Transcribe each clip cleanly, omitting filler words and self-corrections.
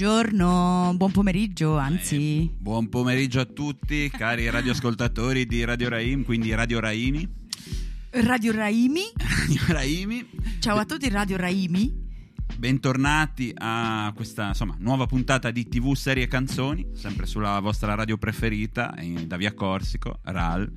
Buongiorno, buon pomeriggio, anzi buon pomeriggio a tutti cari radioascoltatori di Radio Raim, quindi Radio Raimi. Radio Raimi. Radio Raimi. Ciao a tutti, Radio Raimi. Bentornati a questa nuova puntata di TV Serie Canzoni, sempre sulla vostra radio preferita, da Via Corsico, RAL.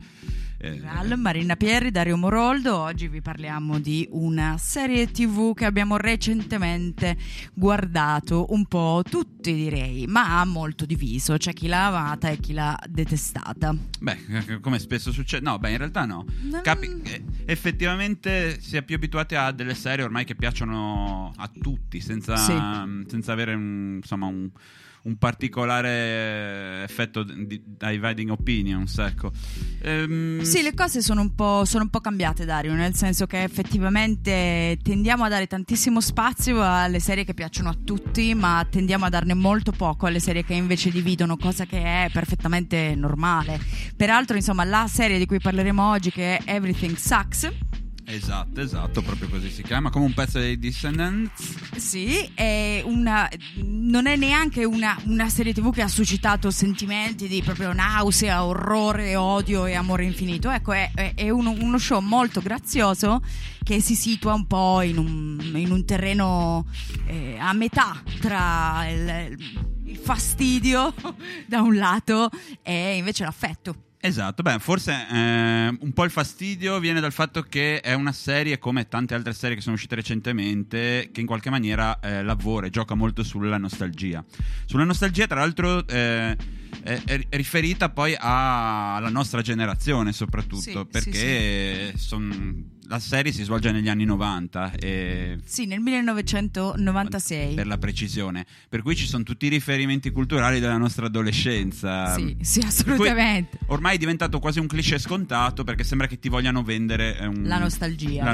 RAL, Marina Pierri, Dario Moroldo. Oggi vi parliamo di una serie TV che abbiamo recentemente guardato un po' tutti, direi, ma ha molto diviso, c'è chi l'ha amata e chi l'ha detestata. Beh, come spesso succede, in realtà no. Effettivamente si è più abituati a delle serie ormai che piacciono a tutti, senza avere un particolare effetto di dividing opinions, ecco. Sì, le cose sono un po' cambiate, Dario, nel senso che effettivamente tendiamo a dare tantissimo spazio alle serie che piacciono a tutti, ma tendiamo a darne molto poco alle serie che invece dividono, cosa che è perfettamente normale. Peraltro, insomma, la serie di cui parleremo oggi, che è Everything Sucks. Esatto, proprio così si chiama, come un pezzo dei Descendants. Sì, non è neanche una serie TV che ha suscitato sentimenti di proprio nausea, orrore, odio e amore infinito. Ecco, è uno show molto grazioso che si situa un po' in un terreno a metà tra il fastidio da un lato e invece l'affetto. Esatto, forse un po' il fastidio viene dal fatto che è una serie, come tante altre serie che sono uscite recentemente, che in qualche maniera lavora e gioca molto sulla nostalgia. Sulla nostalgia, tra l'altro, è riferita poi alla nostra generazione soprattutto, sì, perché sì. La serie si svolge negli anni 90 e sì, nel 1996 per la precisione, per cui ci sono tutti i riferimenti culturali della nostra adolescenza. Sì, assolutamente. Ormai è diventato quasi un cliché scontato, perché sembra che ti vogliano vendere la nostalgia,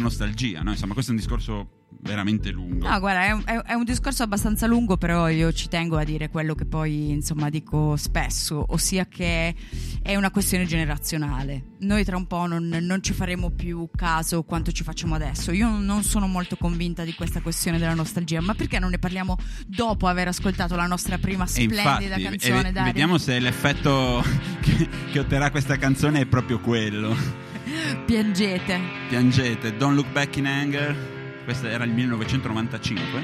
no? Insomma, questo è un discorso veramente lungo. No, guarda, è un discorso abbastanza lungo, però io ci tengo a dire quello che poi insomma dico spesso, ossia che è una questione generazionale. Noi tra un po' non ci faremo più caso quanto ci facciamo adesso. Io non sono molto convinta di questa questione della nostalgia, ma perché non ne parliamo dopo aver ascoltato la nostra prima splendida canzone, Dario? Vediamo se l'effetto che otterrà questa canzone è proprio quello. Piangete, Don't Look Back in Anger. Questo era il 1995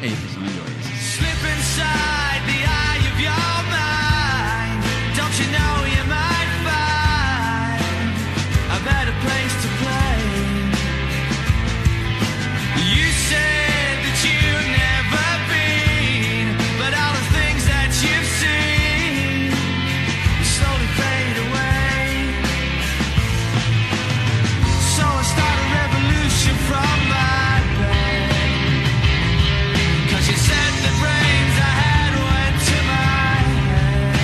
e io sono gli Oasis. Slip inside the eye of your mind. Don't you know you might find a better place to play. You said that you've never been, but all the things that you've seen slowly fade away. So I start a revolution from my brains I had went to my head.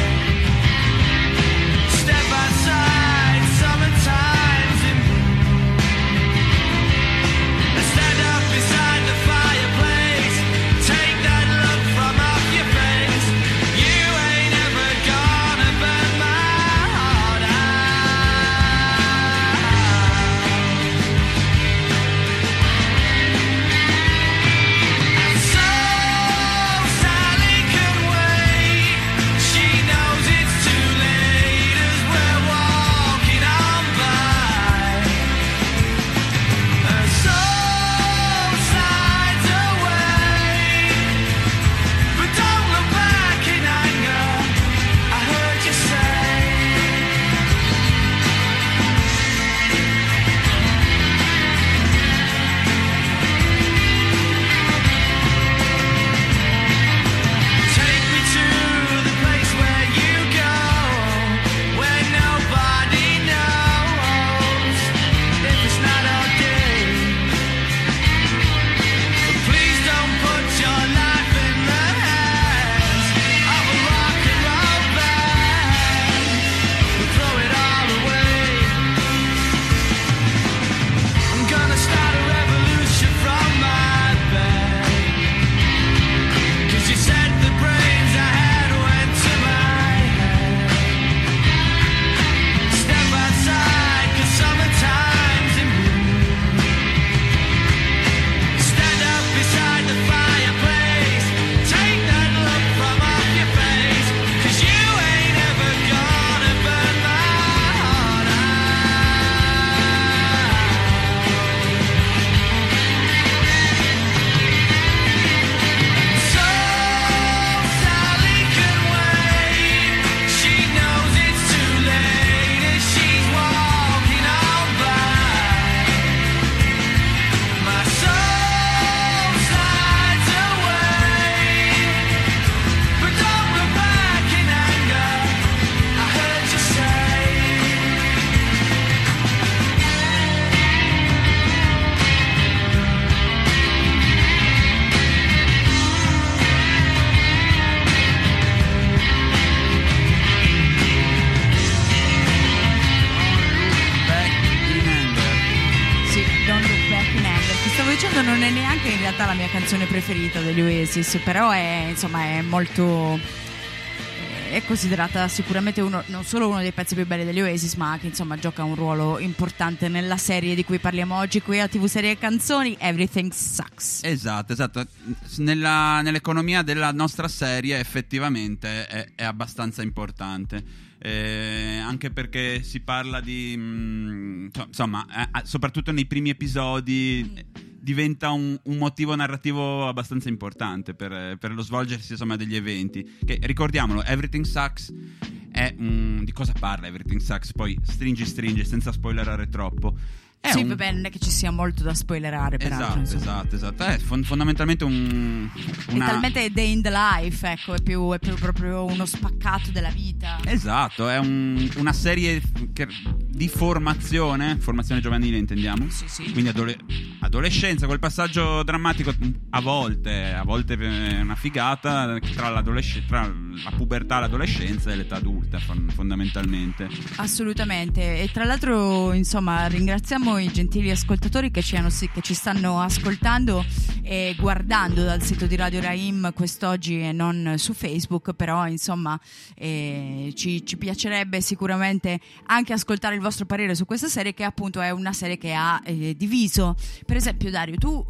dicendo non è neanche in realtà la mia canzone preferita degli Oasis, però è, insomma, è molto, è considerata sicuramente uno, non solo uno dei pezzi più belli degli Oasis, ma che insomma gioca un ruolo importante nella serie di cui parliamo oggi qui a TV Serie e Canzoni, Everything Sucks. Esatto, nell'economia della nostra serie effettivamente è abbastanza importante. Anche perché si parla di soprattutto nei primi episodi diventa un motivo narrativo abbastanza importante per lo svolgersi, insomma, degli eventi, che, ricordiamolo, Everything Sucks è di cosa parla Everything Sucks? Poi stringi senza spoilerare troppo. Sì, vabbè, non è che ci sia molto da spoilerare, peraltro. Esatto. È fondamentalmente è talmente a day in the life, ecco, è più proprio uno spaccato della vita. Esatto, è una serie di formazione giovanile, intendiamo. Sì. Quindi adolescenza, quel passaggio drammatico, a volte è una figata tra la pubertà, l'adolescenza e l'età adulta, fondamentalmente. Assolutamente. E tra l'altro, insomma, ringraziamo i gentili ascoltatori che ci stanno ascoltando e guardando dal sito di Radio Raheem quest'oggi e non su Facebook, però insomma ci piacerebbe sicuramente anche ascoltare il vostro parere su questa serie, che appunto è una serie che ha diviso. Per esempio, Dario, tu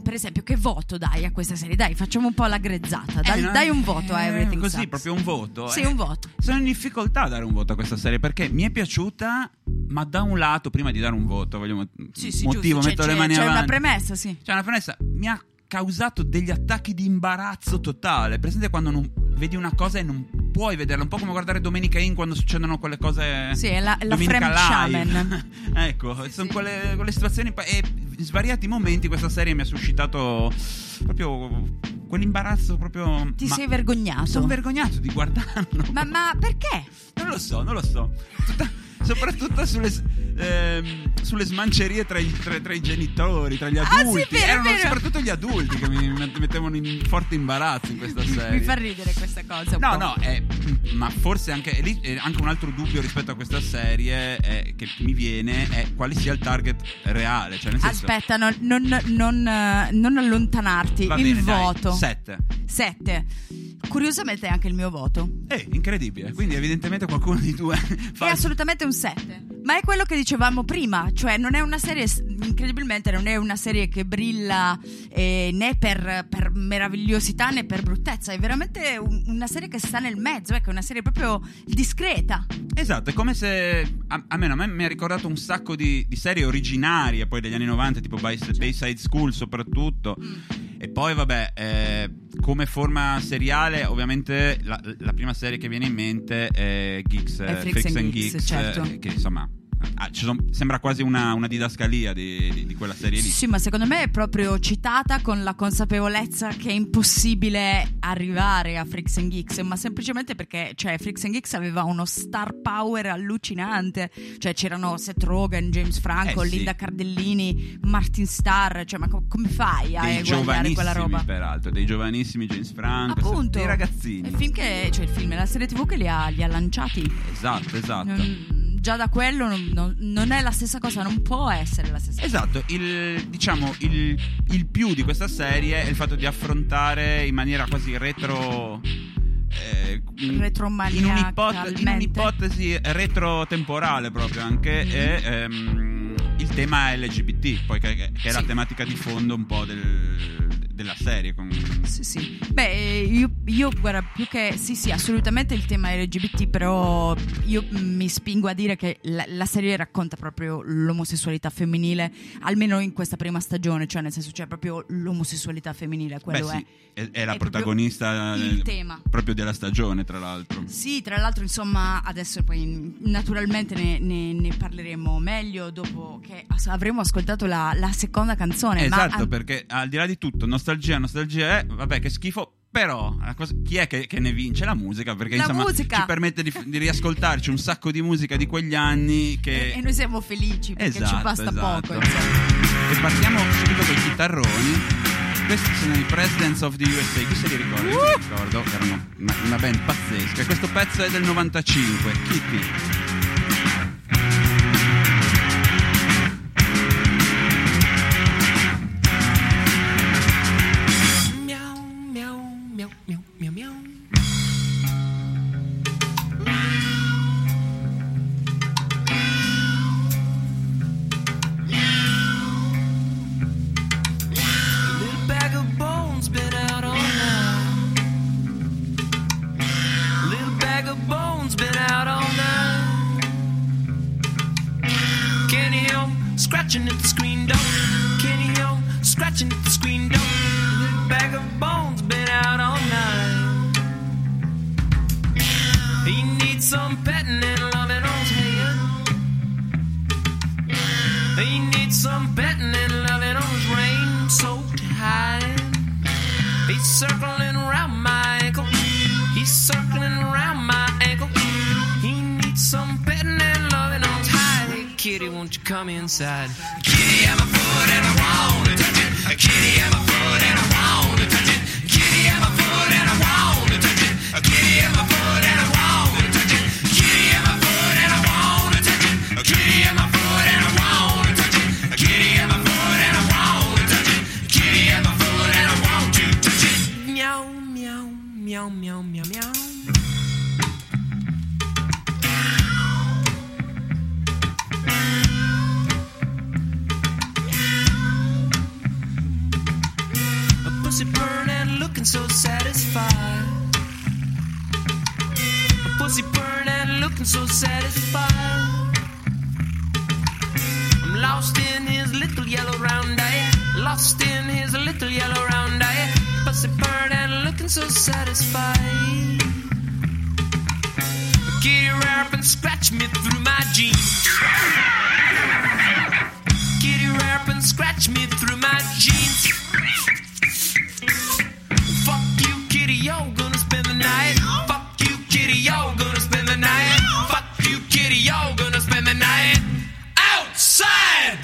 per esempio che voto dai a questa serie? Dai, facciamo un po' la grezzata, dai un voto a Everything Sucks. Così, proprio un voto? Sì, un voto. Sono in difficoltà a dare un voto a questa serie perché mi è piaciuta, ma da un lato, prima di dare un voto, voglio motivo, metto le mani avanti. C'è una premessa, sì. C'è una premessa. Mi ha causato degli attacchi di imbarazzo totale. Presente quando non vedi una cosa e non puoi vederla, un po' come guardare Domenica In quando succedono quelle cose. Sì, è la Domenica Live. Ecco, sì, sono sì. Quelle situazioni e in svariati momenti questa serie mi ha suscitato proprio quell'imbarazzo proprio. Ti sei vergognato? Sono vergognato di guardarlo. Ma perché? Non lo so. Soprattutto sulle smancerie tra i genitori, tra gli adulti. Sì, erano soprattutto gli adulti che mi mettevano in forte imbarazzo in questa serie. Mi fa ridere questa cosa un po'. Ma forse anche un altro dubbio rispetto a questa serie che mi viene è quale sia il target reale, cioè, nel senso... Aspetta, non allontanarti. Va bene, il voto 7. Curiosamente è anche il mio voto. Incredibile. Quindi evidentemente qualcuno di due è assolutamente un 7. Ma è quello che dicevamo prima, cioè non è una serie, incredibilmente non è una serie che brilla né per meravigliosità né per bruttezza. È veramente una serie che sta nel mezzo, ecco, è una serie proprio discreta. Esatto, è come se a me mi ha ricordato un sacco di serie originarie poi degli anni 90, tipo Bayside School soprattutto. E poi vabbè, come forma seriale ovviamente la prima serie che viene in mente è Geeks, Freaks and Geeks, certo. Che insomma sembra quasi una didascalia di quella serie lì. Sì, ma secondo me è proprio citata con la consapevolezza che è impossibile arrivare a Freaks and Geeks, ma semplicemente perché, cioè, Freaks and Geeks aveva uno star power allucinante, cioè c'erano Seth Rogen, James Franco, Linda Cardellini, Martin Starr, cioè ma come fai a guardare quella roba? Peraltro dei giovanissimi James Franco, appunto, dei ragazzini. Il film, la serie TV che li ha lanciati. Esatto. Già da quello non è la stessa cosa, non può essere la stessa cosa. Esatto, il più di questa serie è il fatto di affrontare in maniera quasi in un'ipotesi retrotemporale proprio anche il tema LGBT, poi che è la tematica di fondo un po' della serie. Sì. Beh, io guarda, più che sì, assolutamente il tema LGBT, però io mi spingo a dire che la serie racconta proprio l'omosessualità femminile, almeno in questa prima stagione, cioè nel senso c'è proprio l'omosessualità femminile, quello è la protagonista proprio della stagione, tra l'altro. Sì, tra l'altro, insomma, adesso poi naturalmente ne parleremo meglio dopo che avremo ascoltato la seconda canzone. Esatto, perché al di là di tutto, nostalgia, vabbè, che schifo, però chi è che ne vince? La musica, perché insomma musica ci permette di riascoltarci un sacco di musica di quegli anni che... e noi siamo felici perché ci basta poco. E partiamo subito con i chitarroni. Questi sono i Presidents of the USA, chi se li ricorda? Io mi ricordo, erano una band pazzesca. Questo pezzo è del 95, Kitty. scratching at the screen door. Kenny O, scratching at the screen door. Little bag of bones been out all night. He needs some petting and loving on his hand. He needs some petting and loving on his rain soaked high. He's circling around my ankle. He's circling around my ankle. He needs some petting and loving on his high. Hey, kitty, won't you come inside? Kitty, I'm a foot and I wanna touch it. A kitty, I'm a foot and I wanna touch it. Kitty, I'm a foot and I wanna touch it. A kitty, I'm a foot and I wanna touch it. Kitty, I'm a foot and I wanna touch it. A kitty, I'm a foot and I wanna touch it. A kitty, I'm a foot and I wanna touch it. A kitty, I'm a foot and I want to touch it. Meow, meow, meow, meow, meow, meow. Pussy burn and looking so satisfied. A pussy burn and looking so satisfied. I'm lost in his little yellow round eye. Lost in his little yellow round eye. Pussy burn and looking so satisfied. A kitty rap and scratch me through my jeans. Kitty rap and scratch me through my jeans. Yo, gonna spend the night. Fuck you, kitty, yo, gonna spend the night. Fuck you, kitty, yo, gonna spend the night outside.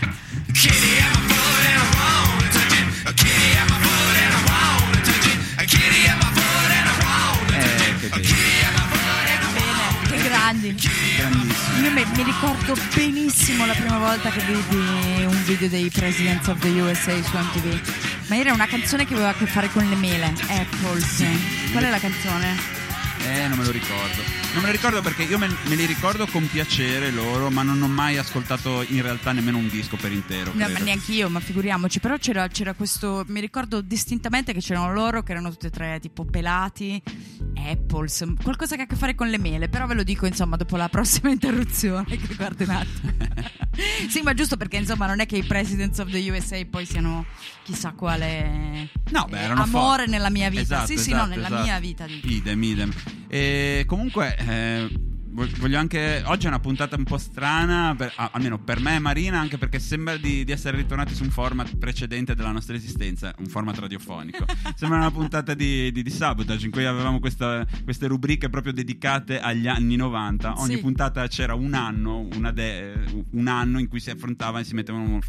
Kitty, I'm a foot and I wanna touch it. A kitty, I'm a foot and I wanna touch it. A kitty, I'm a foot and I wanna touch it. A kitty, I'm a foot and I wanna touch it. Che grandi. Io mi ricordo benissimo la prima volta che vidi un video dei Presidents of the USA su MTV. Ma era una canzone che aveva a che fare con le mele. Apples. Qual è la canzone? Non me lo ricordo. Non me lo ricordo perché io me li ricordo con piacere loro, ma non ho mai ascoltato in realtà nemmeno un disco per intero. No, ma neanche io, ma figuriamoci. Però c'era questo. Mi ricordo distintamente che c'erano loro, che erano tutti e tre tipo pelati. Apples, qualcosa che ha a che fare con le mele. Però ve lo dico, insomma, dopo la prossima interruzione, che guardo un attimo. Sì, ma giusto perché, insomma, non è che i Presidents of the USA poi siano chissà quale, no, beh, amore nella mia vita. Esatto, sì, esatto, sì, no, nella esatto. Mia vita. Idem, idem. E comunque voglio anche. Oggi è una puntata un po' strana, almeno per me e Marina, anche perché sembra di essere ritornati su un format precedente della nostra esistenza, un format radiofonico. Sembra una puntata di Sabotage, in cui avevamo queste rubriche proprio dedicate agli anni 90. Ogni sì. Puntata c'era un anno, un anno in cui si affrontava e si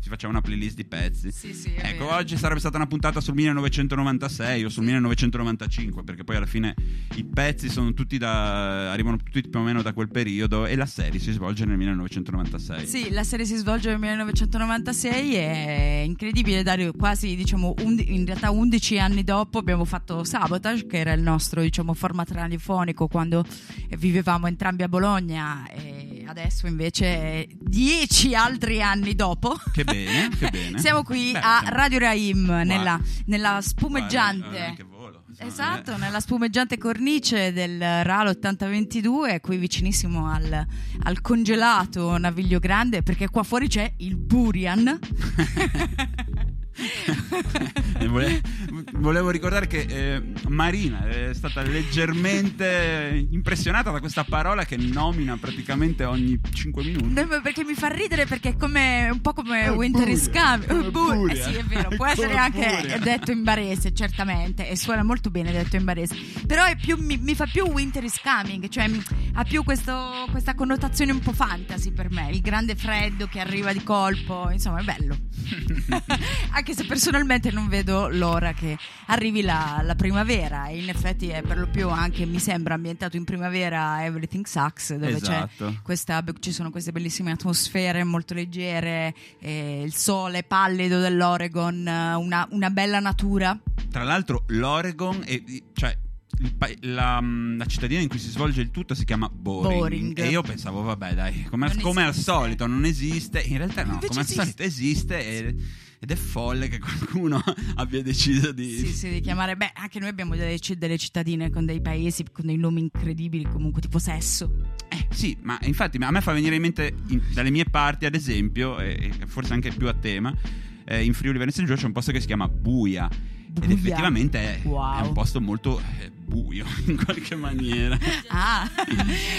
faceva una playlist di pezzi. Sì, sì, ecco, oggi sarebbe stata una puntata sul 1996 o sul 1995, perché poi alla fine i pezzi sono tutti arrivano tutti più o meno da quel periodo, e la serie si svolge nel 1996. Sì, la serie si svolge nel 1996. È incredibile, Dario, quasi diciamo in realtà 11 anni dopo abbiamo fatto Sabotage, che era il nostro diciamo format radiofonico quando vivevamo entrambi a Bologna, e adesso invece 10 altri anni dopo. Che bene, che bene. Siamo qui. Beh, a Radio Raheem, nella spumeggiante. Esatto, nella spumeggiante cornice del RAL 8022, qui vicinissimo al congelato Naviglio Grande, perché qua fuori c'è il Burian. Volevo ricordare che Marina è stata leggermente impressionata da questa parola che nomina praticamente ogni 5 minuti. No, perché mi fa ridere, perché è come un po' come Winter is Coming. Sì, è vero, può essere anche detto in barese, certamente, e suona molto bene detto in barese. Però è più, mi fa più Winter is Coming, cioè ha più questa connotazione un po' fantasy per me, il grande freddo che arriva di colpo, insomma, è bello. Anche se personalmente non vedo l'ora che arrivi la primavera, e in effetti è per lo più anche, mi sembra, ambientato in primavera Everything Sucks, dove esatto. Ci sono queste bellissime atmosfere molto leggere, il sole pallido dell'Oregon, una bella natura. Tra l'altro l'Oregon è, cioè la cittadina in cui si svolge il tutto si chiama Boring. E io pensavo, vabbè dai, come al solito non esiste. In realtà no, invece come al solito esiste. Sì. ed è folle che qualcuno abbia deciso di chiamare. Beh, anche noi abbiamo delle cittadine con dei paesi, con dei nomi incredibili, comunque tipo Sesso. Sì, ma infatti a me fa venire in mente, dalle mie parti ad esempio, forse anche più a tema, in Friuli Venezia Giulia c'è un posto che si chiama Buia. Ed effettivamente è un posto molto buio in qualche maniera.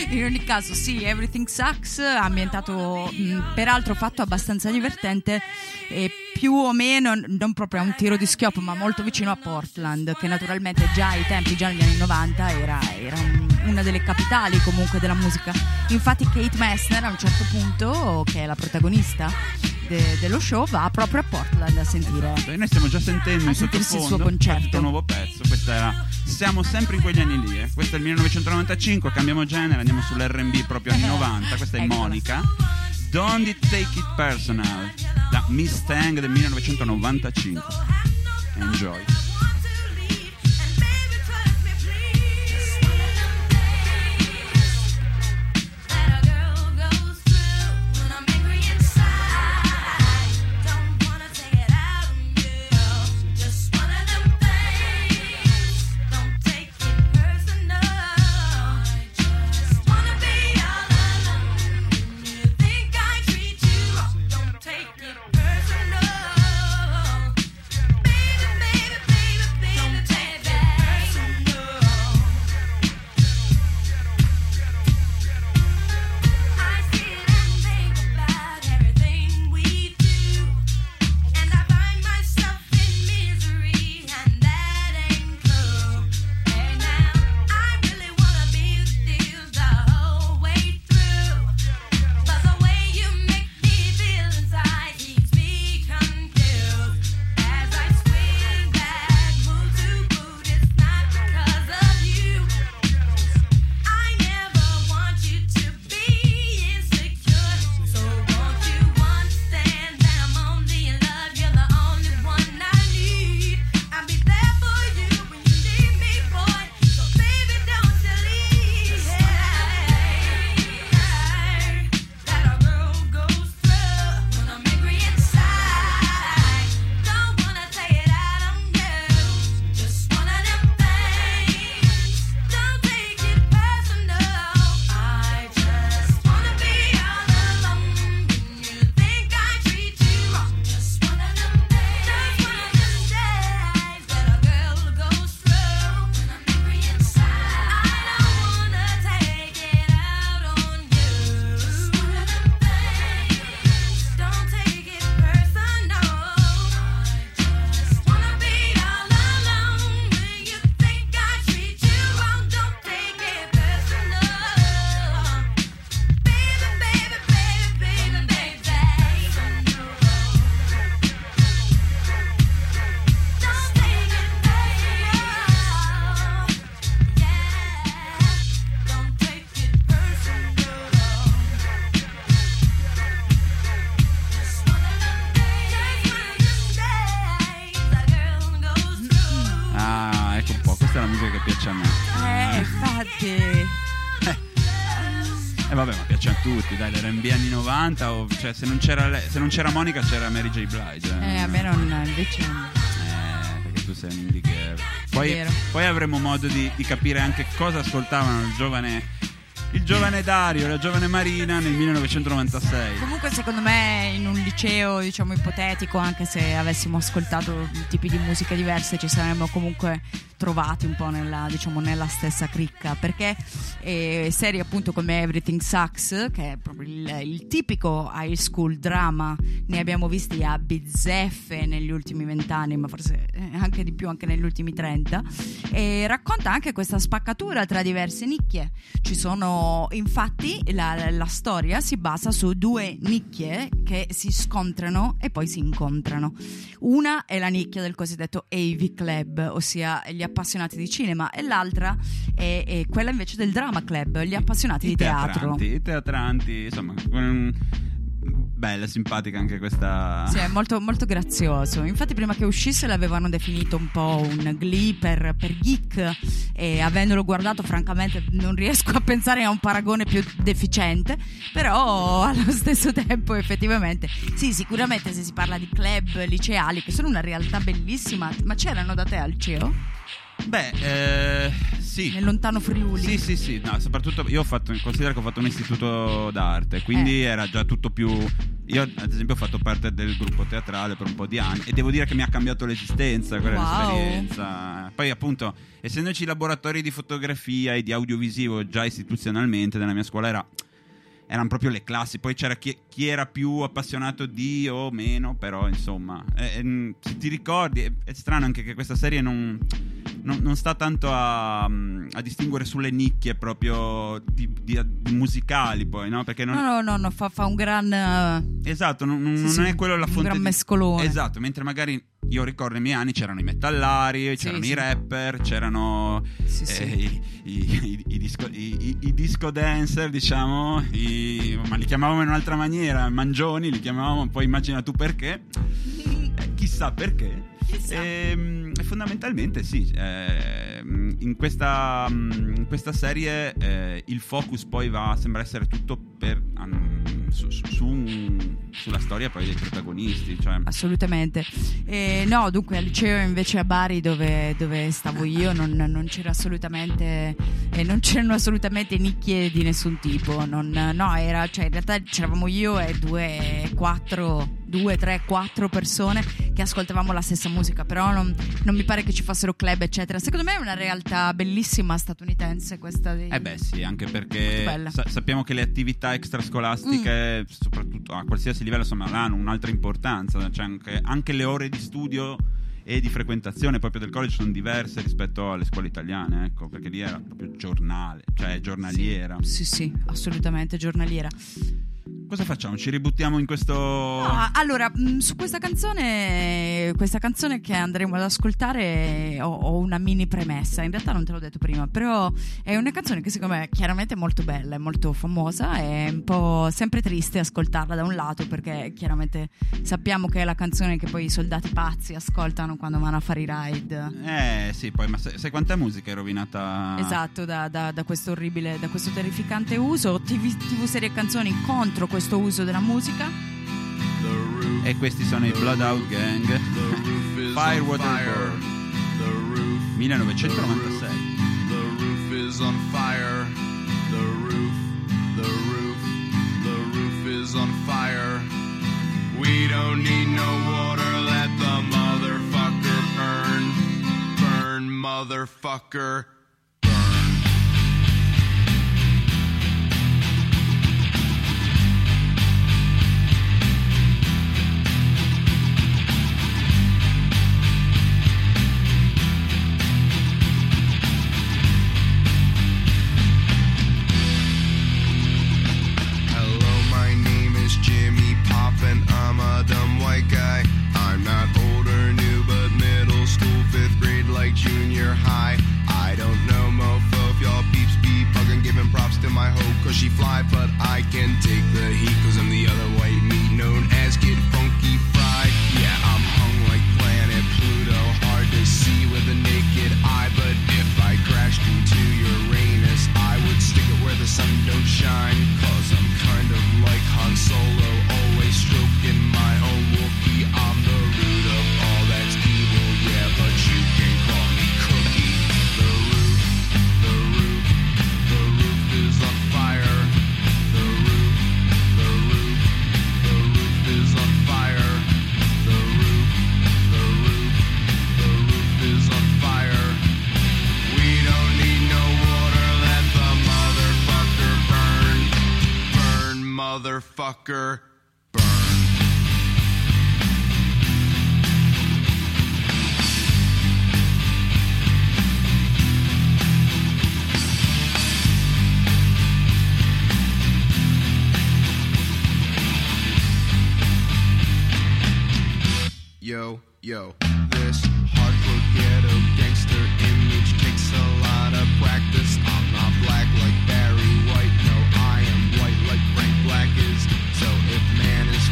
In ogni caso sì, Everything Sucks, ambientato peraltro fatto abbastanza divertente e più o meno non proprio a un tiro di schioppo, ma molto vicino a Portland, che naturalmente già ai tempi, già negli anni 90 era una delle capitali comunque della musica. Infatti Kate Messner a un certo punto, che è la protagonista dello show, va proprio a Portland a sentire. Esatto, e noi stiamo già sentendo in sottofondo il suo concerto, un nuovo pezzo. Questa era, siamo sempre in quegli anni lì. Questo è il 1995, cambiamo genere, andiamo sull'R&B proprio anni 90. Questa è Monica, Don't It Take It Personal, da Miss Tang del 1995. Enjoy. Dai, l'R&B anni 90, cioè se non c'era Monica c'era Mary J. Blige. A me non, invece. Perché tu sei un indie girl. Poi avremo modo di capire anche cosa ascoltavano il giovane Dario, la giovane Marina nel 1996. Comunque secondo me in un liceo, diciamo ipotetico, anche se avessimo ascoltato tipi di musica diverse, ci saremmo comunque trovati un po' nella stessa cricca, perché serie appunto come Everything Sucks, che è proprio il tipico high school drama, ne abbiamo visti a bizzeffe negli ultimi 20 anni, ma forse anche di più, anche negli ultimi 30, e racconta anche questa spaccatura tra diverse nicchie. Ci sono infatti la storia si basa su due nicchie che si scontrano e poi si incontrano. Una è la nicchia del cosiddetto AV Club, ossia gli appassionati di cinema, e l'altra è quella invece del Drama Club, gli appassionati di teatro. I teatranti, insomma. Bella, simpatica anche questa. Sì, è molto, molto grazioso. Infatti prima che uscisse l'avevano definito un po' un Glee per geek, e avendolo guardato francamente non riesco a pensare a un paragone più deficiente, però allo stesso tempo effettivamente sì, sicuramente se si parla di club liceali, che sono una realtà bellissima. Ma c'erano da te al liceo? Beh, sì. Nel lontano Friuli. Sì, no, soprattutto io considero che ho fatto un istituto d'arte, quindi era già tutto più. Io ad esempio ho fatto parte del gruppo teatrale per un po' di anni e devo dire che mi ha cambiato l'esistenza quella esperienza. Poi appunto, essendoci laboratori di fotografia e di audiovisivo già istituzionalmente nella mia scuola erano proprio le classi, poi c'era chi era più appassionato di o meno, però insomma, se ti ricordi, è strano anche che questa serie non sta tanto a distinguere sulle nicchie proprio di musicali, poi no? Perché non fa un gran esatto, non è quello la fonte, un gran mescolone, esatto, mentre magari io ricordo nei miei anni c'erano i metallari, c'erano i rapper, c'erano i disco dancer, diciamo, ma li chiamavamo in un'altra maniera, mangioni, li chiamavamo, poi immagina tu perché, chissà perché. E fondamentalmente sì, in questa serie il focus poi sembra essere tutto sulla storia poi dei protagonisti, cioè. Assolutamente. No, dunque al liceo invece a Bari, dove stavo io, non c'erano assolutamente nicchie di nessun tipo. In realtà c'eravamo io e 2, 3, 4 persone che ascoltavamo la stessa musica, però non mi pare che ci fossero club eccetera. Secondo me è una realtà bellissima statunitense questa di... sì, anche perché sappiamo che le attività extrascolastiche soprattutto a qualsiasi livello, insomma, hanno un'altra importanza, cioè anche le ore di studio e di frequentazione proprio del college sono diverse rispetto alle scuole italiane, ecco, perché lì era proprio giornaliera. Sì, assolutamente giornaliera. Cosa facciamo? Ci ributtiamo in questo... No, allora, su questa canzone che andremo ad ascoltare ho una mini premessa. In realtà non te l'ho detto prima, però è una canzone che secondo me è chiaramente molto bella, è molto famosa, è un po' sempre triste ascoltarla da un lato, perché chiaramente sappiamo che è la canzone che poi i soldati pazzi ascoltano quando vanno a fare i ride. Sì, poi ma sai quanta musica è rovinata? Esatto, da questo orribile, da questo terrificante uso. TV serie e canzoni contro questo uso della musica, e questi sono i Blood Out Gang, Fire Water 1996. The roof is on fire, the roof is on fire, we don't need no water, let the motherfucker burn motherfucker. Junior high, I don't know mofo, if y'all peeps be fucking giving props to my hoe, cause she fly, but I can take the heat, cause I'm the other white meat known as Kid Funky Fry. Yeah, I'm hung like planet Pluto, hard to see with a naked eye, but if I crashed into Uranus, I would stick it where the sun don't shine, cause I'm kind of like Han Solo, always stroking my own wolfie, I'm the root of all that's evil, yeah, but you can call me Cookie. The roof is on fire. The roof is on fire. The roof is on fire. We don't need no water, let the motherfucker burn motherfucker. Yo, this hardcore ghetto gangster image takes a lot of practice. I'm not black like Barry White, no, I am white like Frank Black is. So if man is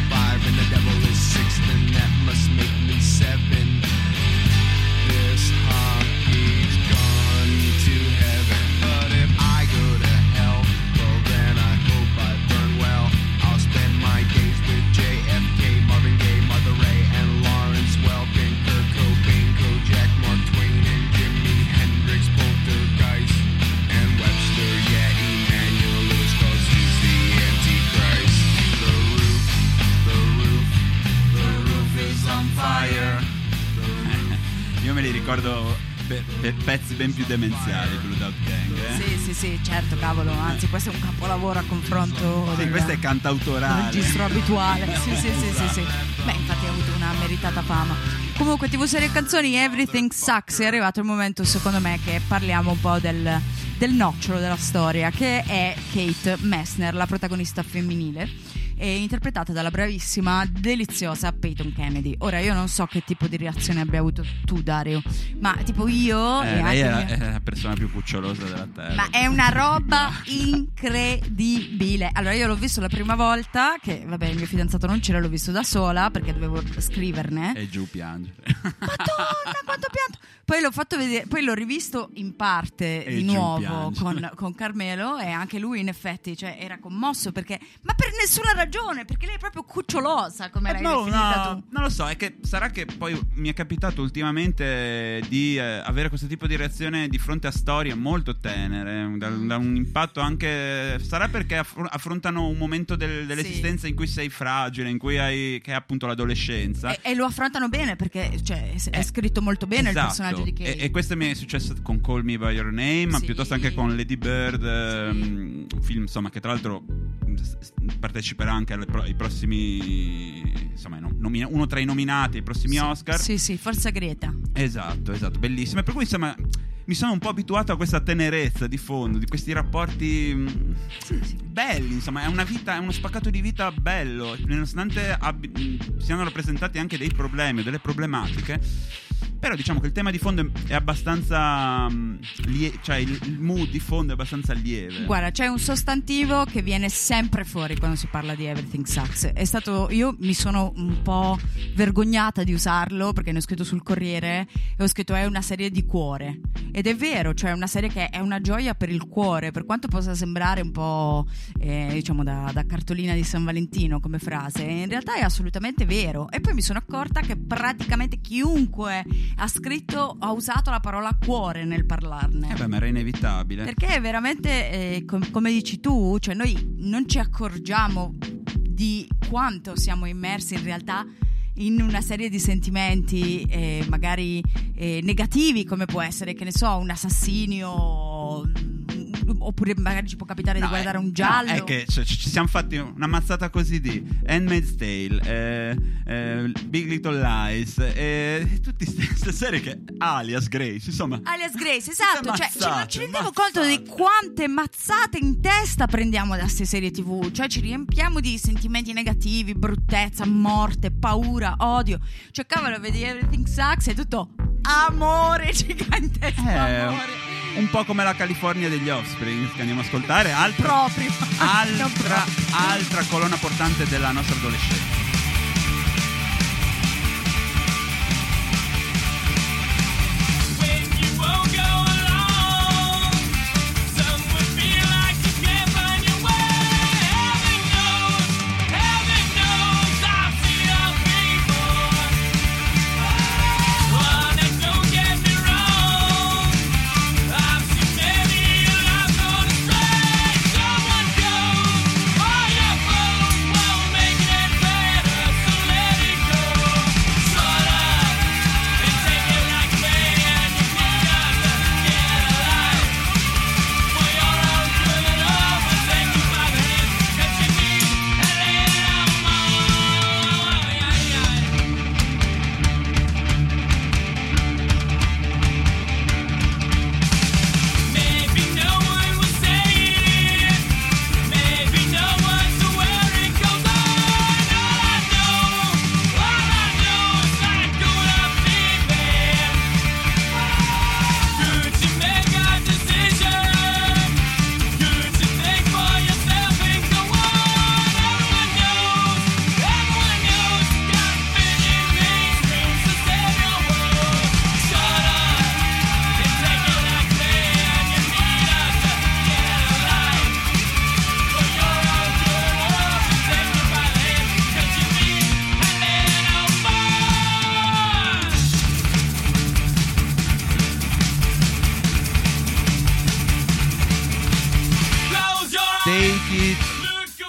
ricordo pezzi ben più demenziali, Blue Dog Gang, eh? Sì, sì, sì, certo, cavolo, anzi questo è un capolavoro a confronto. Sì, questo è cantautorale, registro abituale. Sì, sì, sì, sì, sì. Beh, infatti ha avuto una meritata fama. Comunque, TV Serie Canzoni, Everything Sucks, è arrivato il momento, secondo me, che parliamo un po' del nocciolo della storia, che è Kate Messner, la protagonista femminile, e interpretata dalla bravissima, deliziosa Peyton Kennedy. Ora io non so che tipo di reazione abbia avuto tu, Dario, ma tipo io lei è la persona più cucciolosa della terra, ma è una roba incredibile. Allora io l'ho visto la prima volta, che vabbè il mio fidanzato non c'era, l'ho visto da sola perché dovevo scriverne, e giù piangere, madonna quanto pianto. Poi l'ho fatto vedere, poi l'ho rivisto in parte e di nuovo con Carmelo, e anche lui in effetti, cioè, era commosso, perché ma per nessuna ragione, perché lei è proprio cucciolosa, come l'hai definita tu. Non lo so, è che sarà che poi mi è capitato ultimamente di avere questo tipo di reazione di fronte a storie molto tenere, da un impatto anche, sarà perché affrontano un momento dell'esistenza, sì, in cui sei fragile, in cui hai, che è appunto l'adolescenza, e lo affrontano bene, perché cioè, è scritto molto bene, esatto, il personaggio di Kate. E questo mi è successo con Call Me by Your Name, ma sì, piuttosto anche con Lady Bird, un film insomma che tra l'altro parteciperà anche ai prossimi, insomma, uno tra i nominati ai prossimi, sì, Oscar. Sì, sì, forza Greta. Esatto, esatto, bellissima. E per cui insomma mi sono un po' abituato a questa tenerezza di fondo, di questi rapporti, sì, sì, belli, insomma, è una vita, è uno spaccato di vita bello, nonostante siano rappresentati anche dei problemi, delle problematiche. Però diciamo che il tema di fondo è abbastanza cioè il mood di fondo è abbastanza lieve. Guarda, c'è un sostantivo che viene sempre fuori quando si parla di Everything Sucks. È stato, io mi sono un po' vergognata di usarlo, perché ne ho scritto sul Corriere e ho scritto è una serie di cuore, ed è vero, cioè è una serie che è una gioia per il cuore, per quanto possa sembrare un po' diciamo da cartolina di San Valentino come frase, in realtà è assolutamente vero. E poi mi sono accorta che praticamente chiunque ha usato la parola cuore nel parlarne. Beh, ma era inevitabile, perché veramente come dici tu, cioè noi non ci accorgiamo di quanto siamo immersi in realtà in una serie di sentimenti magari negativi, come può essere, che ne so, un assassinio, oppure magari ci può capitare di guardare un giallo. No, è che ci siamo fatti una mazzata così di Handmaid's Tale, Big Little Lies, tutte queste serie che Alias Grace, insomma. Alias Grace, esatto, mazzate, cioè non ci rendiamo conto di quante mazzate in testa prendiamo da queste serie TV, cioè ci riempiamo di sentimenti negativi, bruttezza, morte, paura, odio. Cioè cavolo, vedi Everything Sucks, è tutto amore, gigantesco amore. Un po' come la California degli Offspring, che andiamo a ascoltare, altra colonna portante della nostra adolescenza.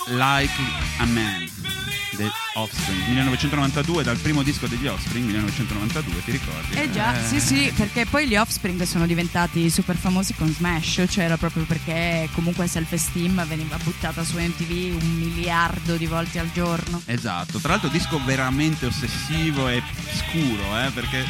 Like a Man Offspring 1992, dal primo disco degli Offspring 1992, ti ricordi? Eh già, sì sì, perché poi gli Offspring sono diventati super famosi con Smash, cioè era proprio perché comunque Self-Esteem veniva buttata su MTV 1 miliardo di volte al giorno. Esatto, tra l'altro disco veramente ossessivo e scuro, perché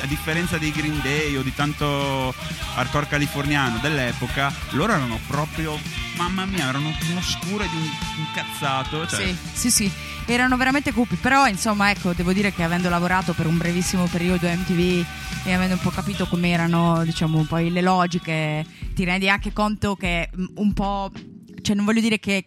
a differenza dei Green Day o di tanto hardcore californiano dell'epoca, loro erano proprio, mamma mia, erano uno scuro ed un cazzato, cioè. Sì, sì, sì, erano veramente cupi, però insomma ecco, devo dire che avendo lavorato per un brevissimo periodo a MTV e avendo un po' capito come erano, diciamo, poi le logiche, ti rendi anche conto che un po', cioè non voglio dire che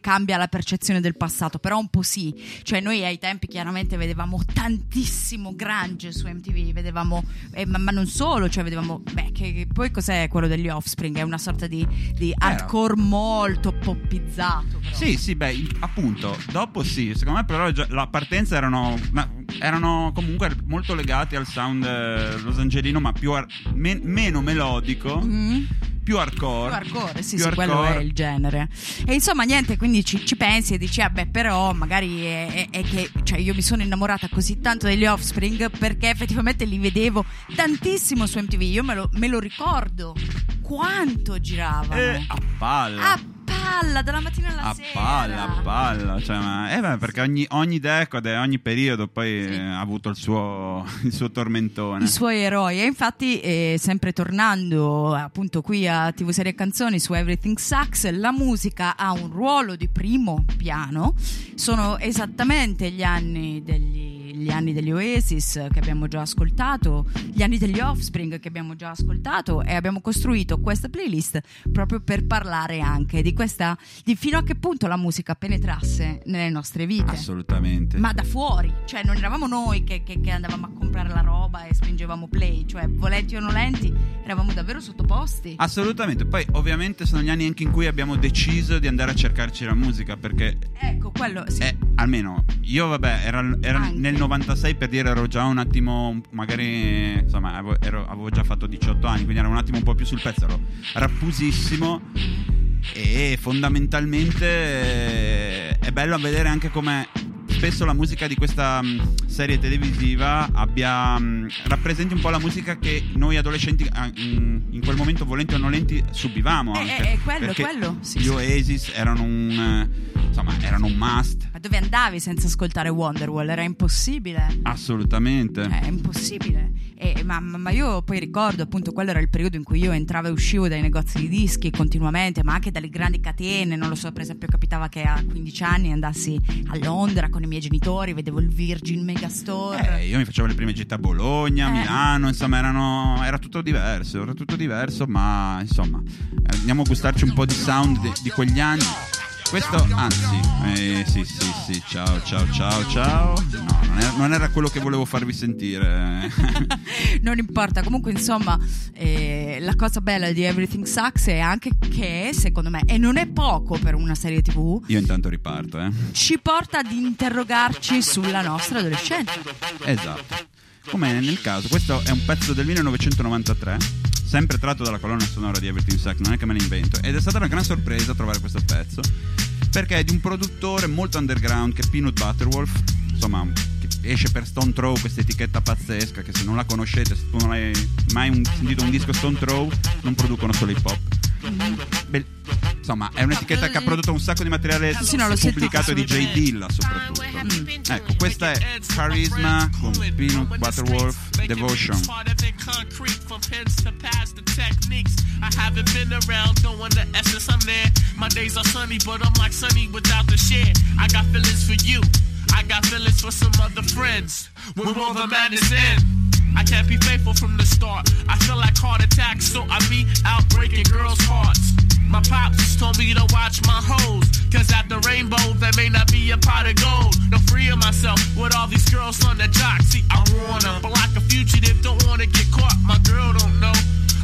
cambia la percezione del passato, però un po' sì, cioè noi ai tempi chiaramente vedevamo tantissimo grunge su MTV, vedevamo ma non solo, cioè vedevamo che poi cos'è quello degli Offspring, è una sorta di hardcore molto poppizzato però. Sì sì, appunto, dopo sì, secondo me però la partenza erano comunque molto legati al sound losangelino, ma più meno melodico, mm-hmm. Più hardcore, sì, più sì, hardcore. Quello è il genere. E insomma niente, quindi ci pensi e dici però magari è che, cioè, io mi sono innamorata così tanto degli Offspring perché effettivamente li vedevo tantissimo su MTV. Io me lo ricordo quanto giravano a palla dalla mattina alla sera. A palla, cioè, perché ogni decade, ogni periodo poi sì, ha avuto il suo tormentone, i suoi eroi. E infatti sempre tornando appunto qui a TV Serie Canzoni su Everything Sucks, la musica ha un ruolo di primo piano. Sono esattamente gli anni degli Oasis che abbiamo già ascoltato, gli anni degli Offspring che abbiamo già ascoltato, e abbiamo costruito questa playlist proprio per parlare anche di questa, di fino a che punto la musica penetrasse nelle nostre vite. Assolutamente. Ma da fuori, cioè non eravamo noi che andavamo a comprare la roba e spingevamo play, cioè volenti o nolenti eravamo davvero sottoposti. Assolutamente. Poi ovviamente sono gli anni anche in cui abbiamo deciso di andare a cercarci la musica, perché ecco, quello sì. Almeno io era nel 96, per dire, ero già un attimo, magari insomma avevo già fatto 18 anni, quindi ero un attimo un po' più sul pezzo, ero rappusissimo, e fondamentalmente è bello vedere anche come spesso la musica di questa serie televisiva rappresenti un po' la musica che noi adolescenti in quel momento, volenti o nolenti, subivamo anche, quello sì, gli Oasis sì, erano un must. Ma dove andavi senza ascoltare Wonderwall? Era impossibile. Assolutamente. È impossibile. Ma io poi ricordo, appunto, quello era il periodo in cui io entravo e uscivo dai negozi di dischi continuamente, ma anche dalle grandi catene, non lo so, per esempio capitava che a 15 anni andassi a Londra con i miei genitori, vedevo il Virgin Megastore. Io mi facevo le prime gite a Bologna, Milano, insomma era tutto diverso, ma insomma andiamo a gustarci un po' di sound di quegli anni. Questo, anzi, sì, ciao. No, non era quello che volevo farvi sentire. Non importa, comunque insomma la cosa bella di Everything Sucks è anche che, secondo me, e non è poco per una serie TV, io intanto riparto, ci porta ad interrogarci sulla nostra adolescenza. Esatto, come nel caso, questo è un pezzo del 1993, sempre tratto dalla colonna sonora di Everything Sucks, non è che me ne invento, ed è stata una gran sorpresa trovare questo pezzo, perché è di un produttore molto underground che è Peanut Butter Wolf, insomma, che esce per Stone Throw, questa etichetta pazzesca che, se non la conoscete, se tu non hai mai sentito un disco Stone Throw, non producono solo hip hop. Insomma, è un'etichetta che ha prodotto un sacco di materiale pubblicato di J. Dilla soprattutto. Ecco, questa è Charisma con Peanut Butter Wolf, Devotion. I haven't been around, knowing the essence I'm there. My days are sunny, but I'm like sunny without the share. I got feelings for you, I got feelings for some other friends. When all the madness in, I can't be faithful from the start. I feel like heart attacks, so I be out breaking girls' hearts. My pops told me to watch my hoes, cause at the rainbow there may not be a pot of gold. I'm free of myself with all these girls on the jock. See, I wanna, but like a fugitive, don't wanna get caught. My girl don't know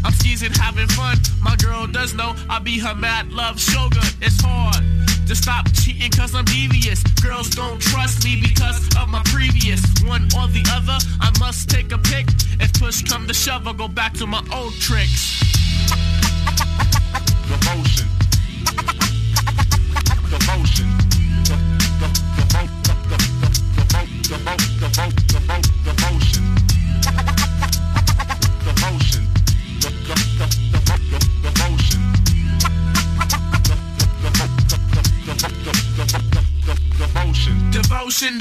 I'm skeezing, having fun. My girl does know I be her mad love shogun. It's hard to stop cheating cause I'm devious. Girls don't trust me because of my previous. One or the other, I must take a pick. If push come to shove, I'll go back to my old tricks. Devotion. Devotion. Devotion. Devotion.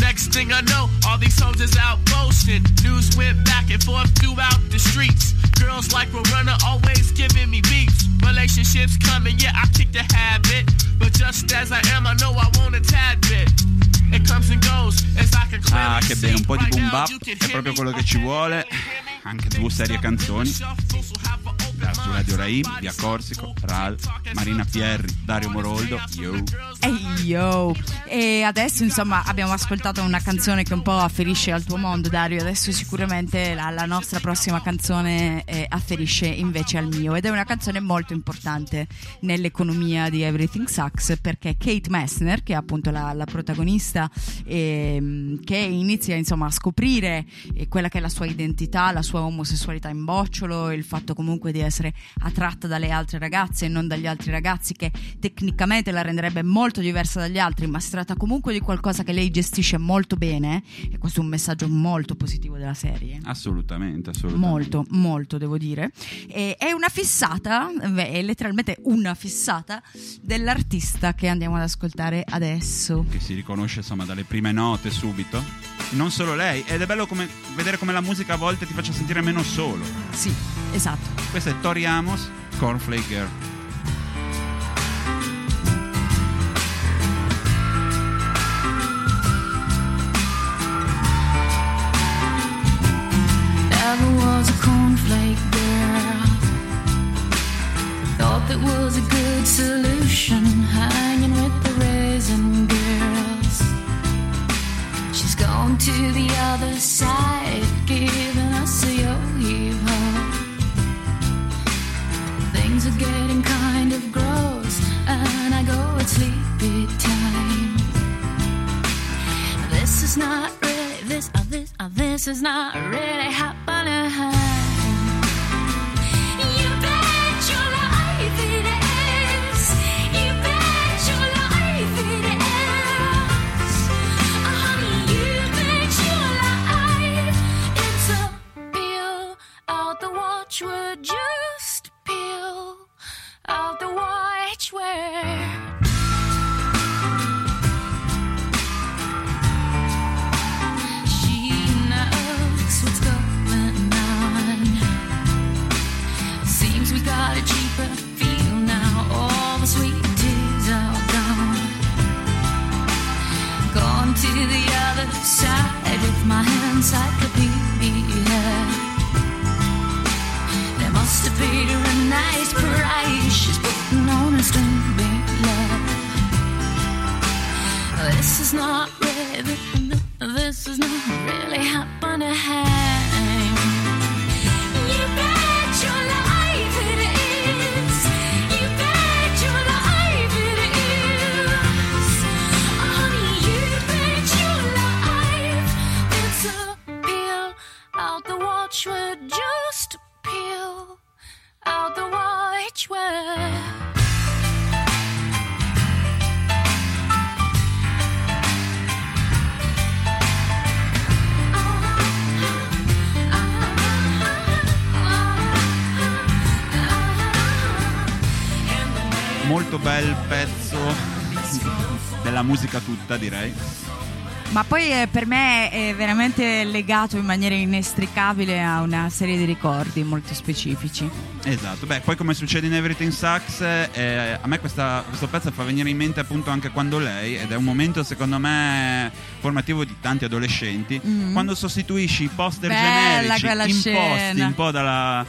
Next thing I know, all these hoes is out boasting. News went back and forth throughout the streets. Girls like Rorunner always giving me beats. Relationships coming, yeah, I kick the habit. But just as I am, I know I want a tad bit. It comes and goes as I can clearly see. Che bene, un po' di boom bap è proprio quello che ci vuole. Anche due serie canzoni su Radio Raimi, via Corsico, RAL, Marina Pierri, Dario Moroldo, yo. E adesso insomma abbiamo ascoltato una canzone che un po' afferisce al tuo mondo, Dario. Adesso sicuramente la nostra prossima canzone afferisce invece al mio, ed è una canzone molto importante nell'economia di Everything Sucks, perché Kate Messner, che è appunto la protagonista, che inizia insomma a scoprire quella che è la sua identità, la sua omosessualità in bocciolo, il fatto comunque di essere attratta dalle altre ragazze e non dagli altri ragazzi, che tecnicamente la renderebbe molto diversa dagli altri, ma si tratta comunque di qualcosa che lei gestisce molto bene, e questo è un messaggio molto positivo della serie. Assolutamente molto devo dire. E è una fissata, è letteralmente una fissata dell'artista che andiamo ad ascoltare adesso, che si riconosce insomma dalle prime note subito, non solo lei, ed è bello come vedere come la musica a volte ti faccia sentire meno solo. Sì, esatto. Questa è Tori Amos, Cornflake Girl. Never was a cornflake girl. Thought that was a good solution, hanging with the raisin girls. She's gone to the other side, giving us a yo-yo. Things are getting kind of gross, and I go at sleepy time. This is not really, this is not really happening. Musica tutta, direi, ma poi per me è veramente legato in maniera inestricabile a una serie di ricordi molto specifici. Esatto. Beh, poi come succede in Everything Sucks, a me questo pezzo fa venire in mente appunto anche Quando lei, ed è un momento secondo me formativo di tanti adolescenti, quando sostituisci i poster generici imposti un po' dal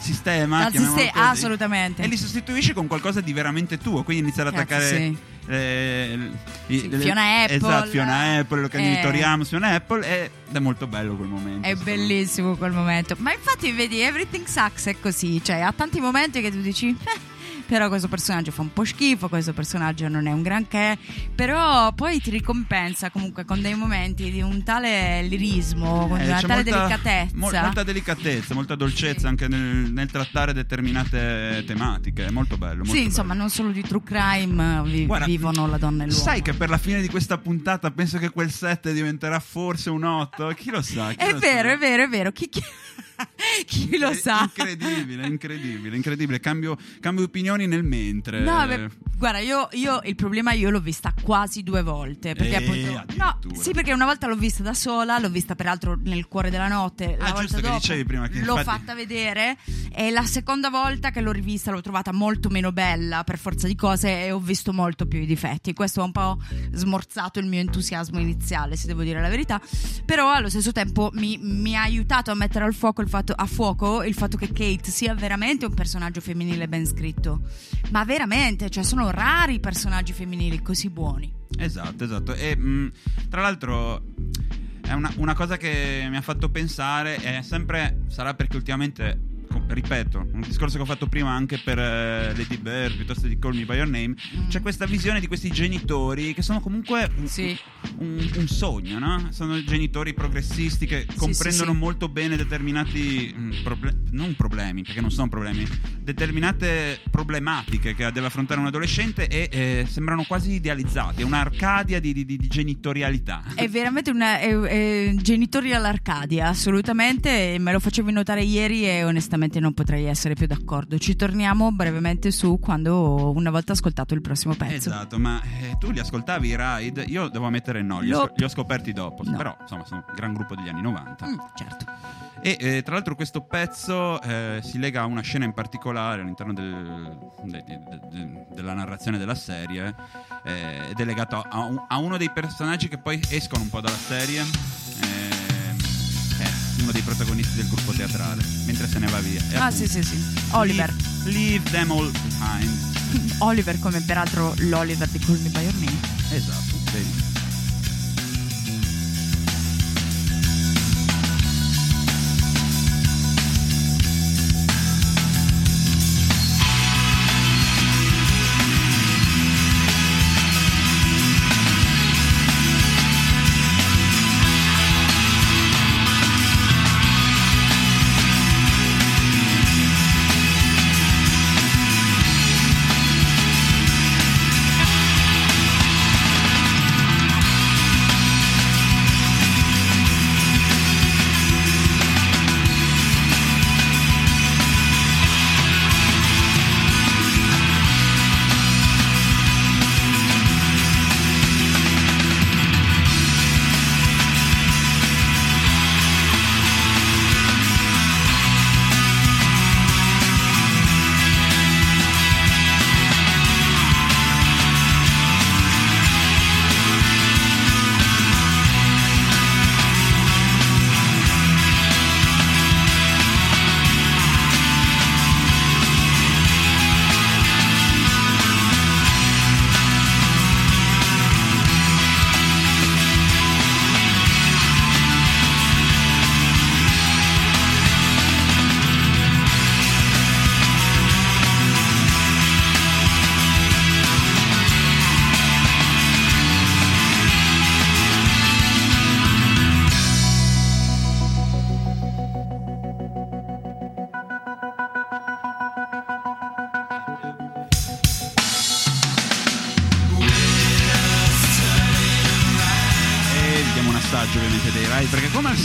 sistema, assolutamente, e li sostituisci con qualcosa di veramente tuo, quindi inizia ad attaccare Fiona Apple, esatto, Fiona Apple, lo candidatoriamo Fiona Apple, ed è molto bello quel momento. È bellissimo quel momento. Ma infatti vedi, Everything Sucks è così, cioè ha tanti momenti che tu dici però questo personaggio fa un po' schifo, questo personaggio non è un granché, però poi ti ricompensa comunque con dei momenti di un tale lirismo, con una tale delicatezza, molta delicatezza, molta dolcezza, sì, anche nel trattare determinate tematiche. È molto bello, molto sì, bello. Insomma, non solo di true crime vivono la donna e l'uomo. Sai che per la fine di questa puntata penso che quel 7 diventerà forse un 8, chi lo sa, chi è, lo vero, sa? è vero chi lo sa. Incredibile, cambio opinione emozioni nel mentre. No, beh, guarda, io il problema, io l'ho vista quasi 2 volte. Perché appunto, no, sì, perché una volta l'ho vista da sola, l'ho vista peraltro nel cuore della notte. La volta dopo, che dicevi prima, che l'ho fatta vedere. E la seconda volta che l'ho rivista l'ho trovata molto meno bella, per forza di cose, e ho visto molto più i difetti. Questo ha un po' smorzato il mio entusiasmo iniziale, se devo dire la verità. Però allo stesso tempo mi ha aiutato a mettere al fuoco il fatto che Kate sia veramente un personaggio femminile ben scritto. Ma veramente, cioè, sono rari i personaggi femminili così buoni. Esatto. E tra l'altro è una cosa che mi ha fatto pensare, è sempre, sarà perché ultimamente, ripeto, un discorso che ho fatto prima anche per Lady Bird piuttosto di Call Me by Your Name, c'è questa visione di questi genitori che sono comunque un sogno, no? Sono genitori progressisti che comprendono molto bene determinati problemi, perché non sono problemi, determinate problematiche che deve affrontare un adolescente, e sembrano quasi idealizzati. È un'Arcadia di genitorialità. È veramente una genitori all'Arcadia, assolutamente. Me lo facevi notare ieri e onestamente non potrei essere più d'accordo. Ci torniamo brevemente su quando, una volta ascoltato il prossimo pezzo. Esatto, ma tu li ascoltavi i Ride? Io devo ammettere no, li ho scoperti dopo, no. Però insomma sono un gran gruppo degli anni 90. Certo. E tra l'altro questo pezzo si lega a una scena in particolare all'interno della narrazione della serie, ed è legato a uno dei personaggi che poi escono un po' dalla serie, uno dei protagonisti del gruppo teatrale, mentre se ne va via. Ah, sì, Oliver. Leave them all behind. Oliver, come peraltro l'Oliver di Call Me by Your Name. Esatto, vedi.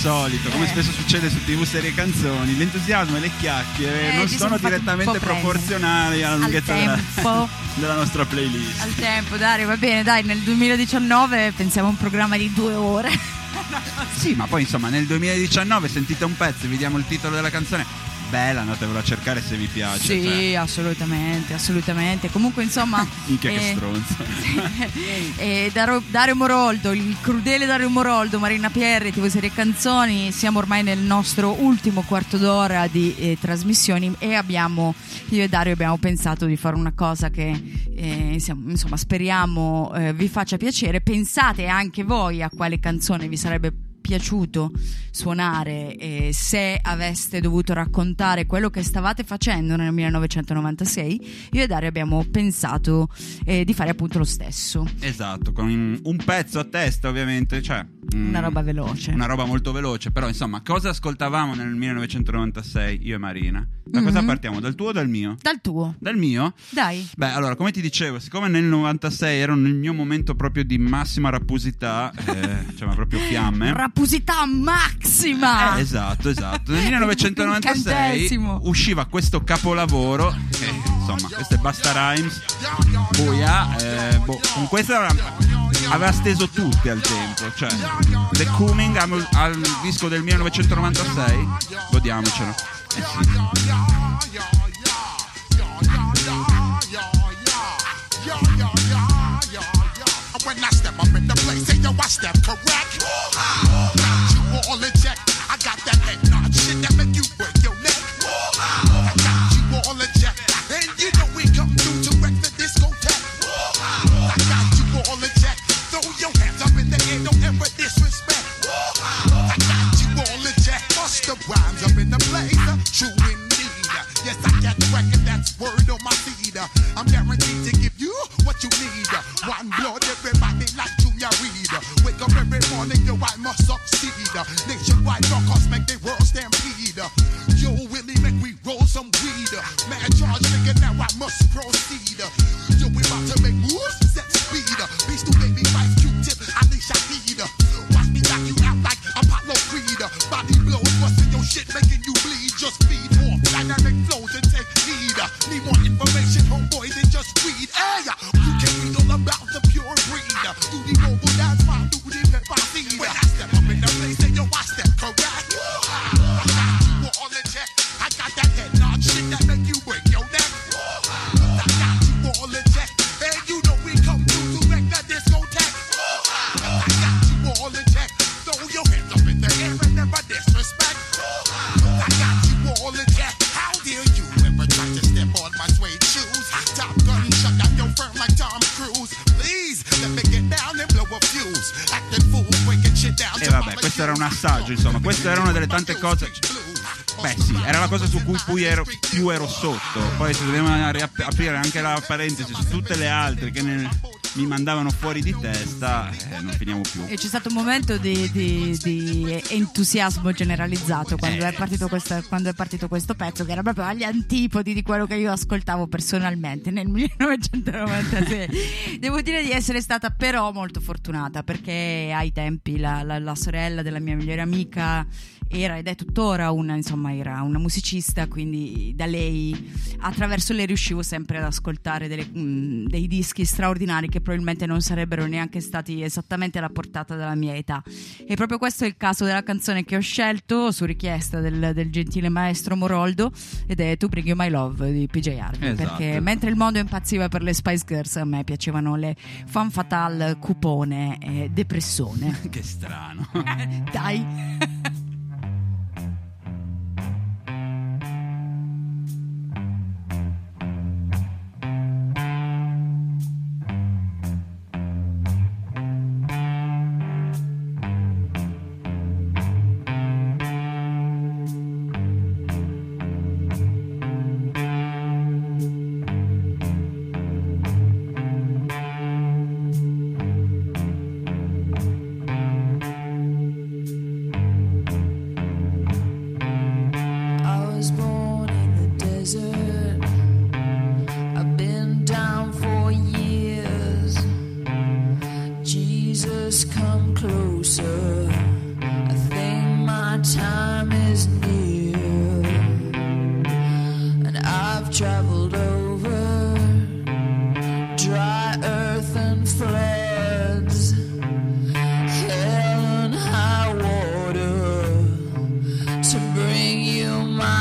Solito, come spesso succede su TV, serie e canzoni, l'entusiasmo e le chiacchiere non sono direttamente proporzionali alla lunghezza della nostra playlist. Al tempo, Dario, va bene, dai, nel 2019 pensiamo a un programma di 2 ore. Sì, ma poi insomma nel 2019 sentite un pezzo, vi diamo il titolo della canzone, bella, andatevelo a cercare se vi piace. Sì, cioè, assolutamente. Comunque insomma che stronzo. Dario Moroldo, il crudele Dario Moroldo, Marina Pierri, TV Serie Canzoni. Siamo ormai nel nostro ultimo quarto d'ora di trasmissioni, e io e Dario abbiamo pensato di fare una cosa che insomma speriamo vi faccia piacere. Pensate anche voi a quale canzone vi sarebbe piaciuto suonare se aveste dovuto raccontare quello che stavate facendo nel 1996. Io e Dario abbiamo pensato di fare appunto lo stesso. Esatto, con un pezzo a testa ovviamente, cioè una roba veloce, una roba molto veloce. Però insomma, cosa ascoltavamo nel 1996 io e Marina? Da cosa partiamo? Dal tuo o dal mio? Dal tuo. Dal mio? Dai. Beh, allora, come ti dicevo, siccome nel 96 ero nel mio momento proprio di massima rapusità, cioè proprio fiamme, rapusità massima. Esatto. Nel 1996 usciva questo capolavoro che insomma. Questo è Busta Rhymes, boia, con questa aveva steso tutti al tempo, cioè The Coming al disco del 1996, godiamocelo. Sì. I step correct. Got you all in check. I got that head nod shit that make you break your neck. I got you all in check. And you know we come through to wreck the discotheque. I got you all in check. Throw your hands up in the air, don't ever disrespect. I got you all in check. Bust the rhymes up in the blazer, true indeed. Yes, I got the record, that's word on my feed. I'm guaranteed to give you what you need. One blood, everybody like Junior Reed. Wake up every morning, yo, I must succeed. Nationwide knockouts make the world stampede. Yo, Willie, make we roll some weed. Man, charge nigga, now I must proceed. Yo, we about to make moves, set speed. Beast to baby, fight, Q-tip, Alicia Keed. Watch me knock you out like Apollo Creed. Body blows, busting your shit, making you bleed. Just feed more dynamic flows and take heed. Need more information, homeboy, than just weed. Hey, you can read all about the pure breed. Do the noble, that's my duty, let my feed. When I step up in the place, then yo, I step correct. I got you all in check. I got that head nod shit that make you break your neck. I got you all in check. And you know we come through to wreck the discotheque. I got you all in check. Throw your hands up in the air and never disrespect. I got you all in check. How dare you ever try to step on my suede shoes? Top gun shut down your firm like Tom Cruise. Please, let me get down and blow a fuse. Acting fool, breaking shit down. E vabbè, questo era un assaggio, insomma. Questa era una delle tante cose. Beh sì, era la cosa su cui più ero sotto. Poi se dobbiamo aprire anche la parentesi su tutte le altre che mi mandavano fuori di testa, non finiamo più. E c'è stato un momento di entusiasmo generalizzato quando è partito questo pezzo, che era proprio agli antipodi di quello che io ascoltavo personalmente nel 1996. Devo dire di essere stata però molto fortunata, perché ai tempi la sorella della mia migliore amica era, ed è tuttora, era una musicista, quindi da lei, attraverso lei, riuscivo sempre ad ascoltare dei dischi straordinari che probabilmente non sarebbero neanche stati esattamente alla portata della mia età. E proprio questo è il caso della canzone che ho scelto su richiesta del gentile maestro Moroldo, ed è To Bring You My Love di PJ Harvey. Esatto. Perché mentre il mondo impazziva per le Spice Girls, a me piacevano le fan fatale, cupone e depressione. Che strano. Dai. To bring you my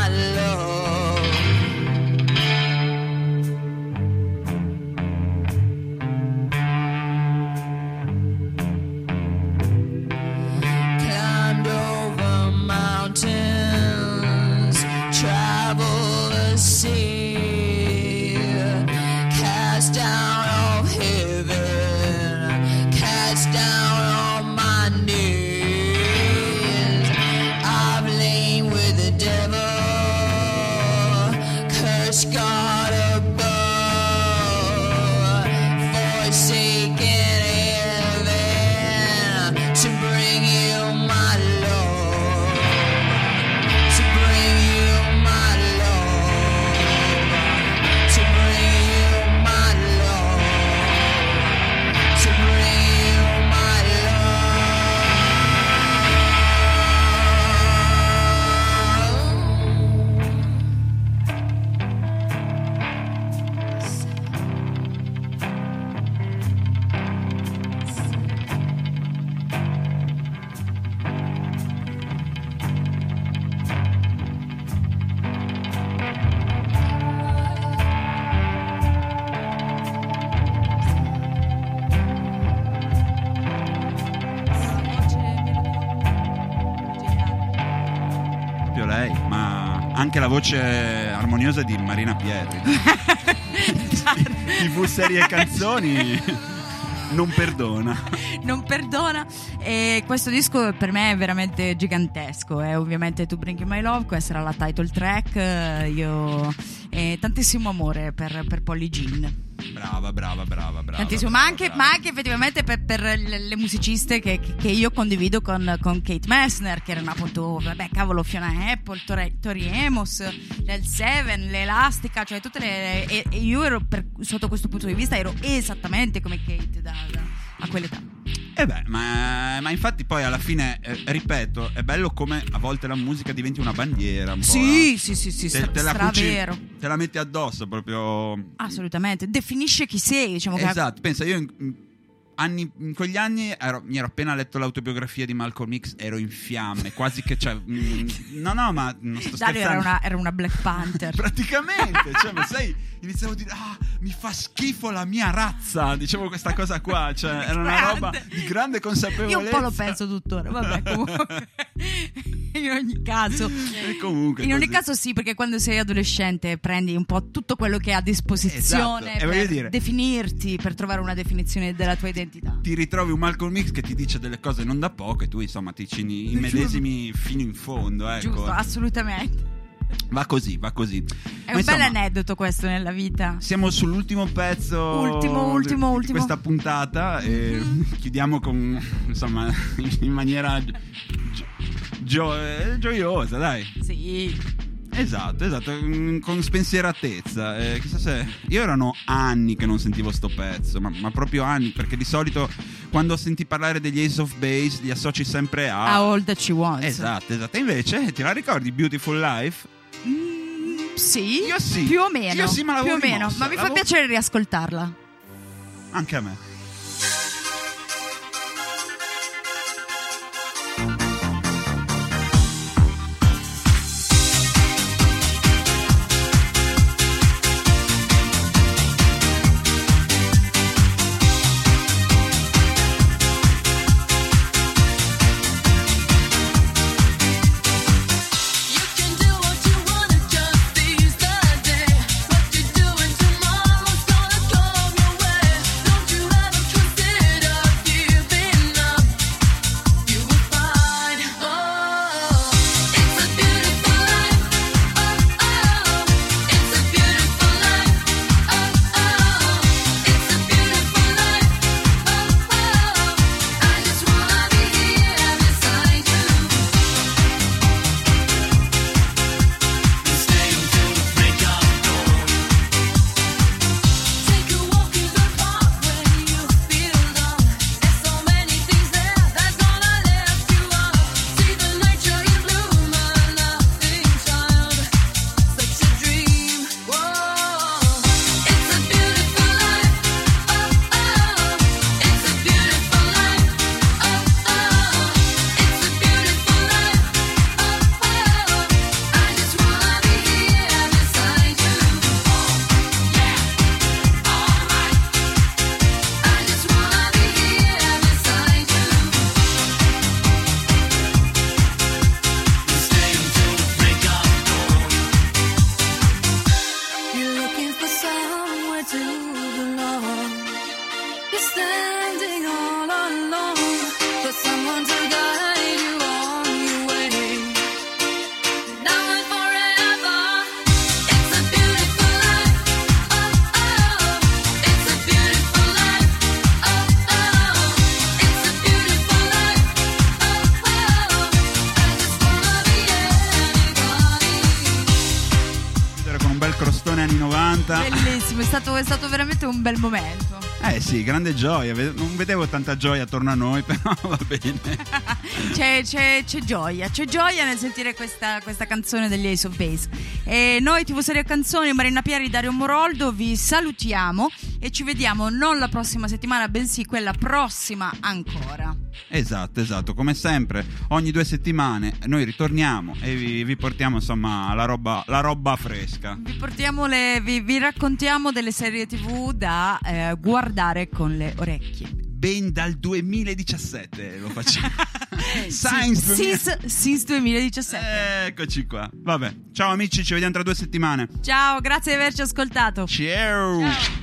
anche la voce armoniosa di Marina Pieri. TV, serie e canzoni. Non perdona. Non perdona. E questo disco per me è veramente gigantesco. Ovviamente To Bring You My Love, questa era la title track. Io tantissimo amore per Polly Jean. Brava. Tantissimo, ma anche effettivamente per le musiciste che io condivido con Kate Messner, che erano appunto, vabbè, cavolo, Fiona Apple, Tori Amos, l'El Seven, l'Elastica, cioè tutte le. E io ero, sotto questo punto di vista, ero esattamente come Kate a quell'età. E beh, ma infatti poi alla fine, ripeto, è bello come a volte la musica diventi una bandiera un sì, po', sì, stravero. Te la metti addosso proprio. Assolutamente, definisce chi sei, diciamo. Esatto, che... pensa, io in quegli anni mi ero appena letto l'autobiografia di Malcolm X, ero in fiamme, quasi che cioè, no, ma non sto scherzando. Era una Black Panther. Praticamente, cioè, ma sai, iniziavo a dire mi fa schifo la mia razza, dicevo questa cosa qua, cioè era una roba di grande consapevolezza. Io un po' lo penso tuttora, vabbè, comunque. In ogni caso sì, perché quando sei adolescente prendi un po' tutto quello che hai a disposizione, esatto, per definirti, per trovare una definizione della tua identità. Ti ritrovi un Malcolm X che ti dice delle cose non da poco e tu insomma ti cini i medesimi fino in fondo, ecco. Giusto, assolutamente. Va così. È un bel aneddoto questo nella vita. Siamo sull'ultimo pezzo di questa puntata e chiudiamo con, insomma, in maniera gioiosa, dai. Sì. Esatto, con spensieratezza. Chissà se. Io erano anni che non sentivo sto pezzo, ma proprio anni, perché di solito quando senti parlare degli Ace of Base li associ sempre a All That She Wants. Esatto. Invece, ti la ricordi Beautiful Life? Sì. Io sì. Più o meno. Io sì, ma l'avevo rimossa. Ma mi fa piacere riascoltarla. Anche a me. Bellissimo, è stato veramente un bel momento. Sì, grande gioia. Non vedevo tanta gioia attorno a noi, però va bene. c'è gioia nel sentire questa canzone degli Ace of Base. E noi TV Serie Canzoni, Marina Pieri, Dario Moroldo, vi salutiamo e ci vediamo non la prossima settimana, bensì quella prossima ancora. Esatto, come sempre ogni 2 settimane noi ritorniamo e vi portiamo, insomma, la roba fresca. Vi raccontiamo delle serie TV da guardare con le orecchie. ben dal 2017 lo facciamo. Science Sis 2017. Eccoci qua. Vabbè, ciao amici, ci vediamo tra 2 settimane. Ciao, grazie di averci ascoltato. Ciao.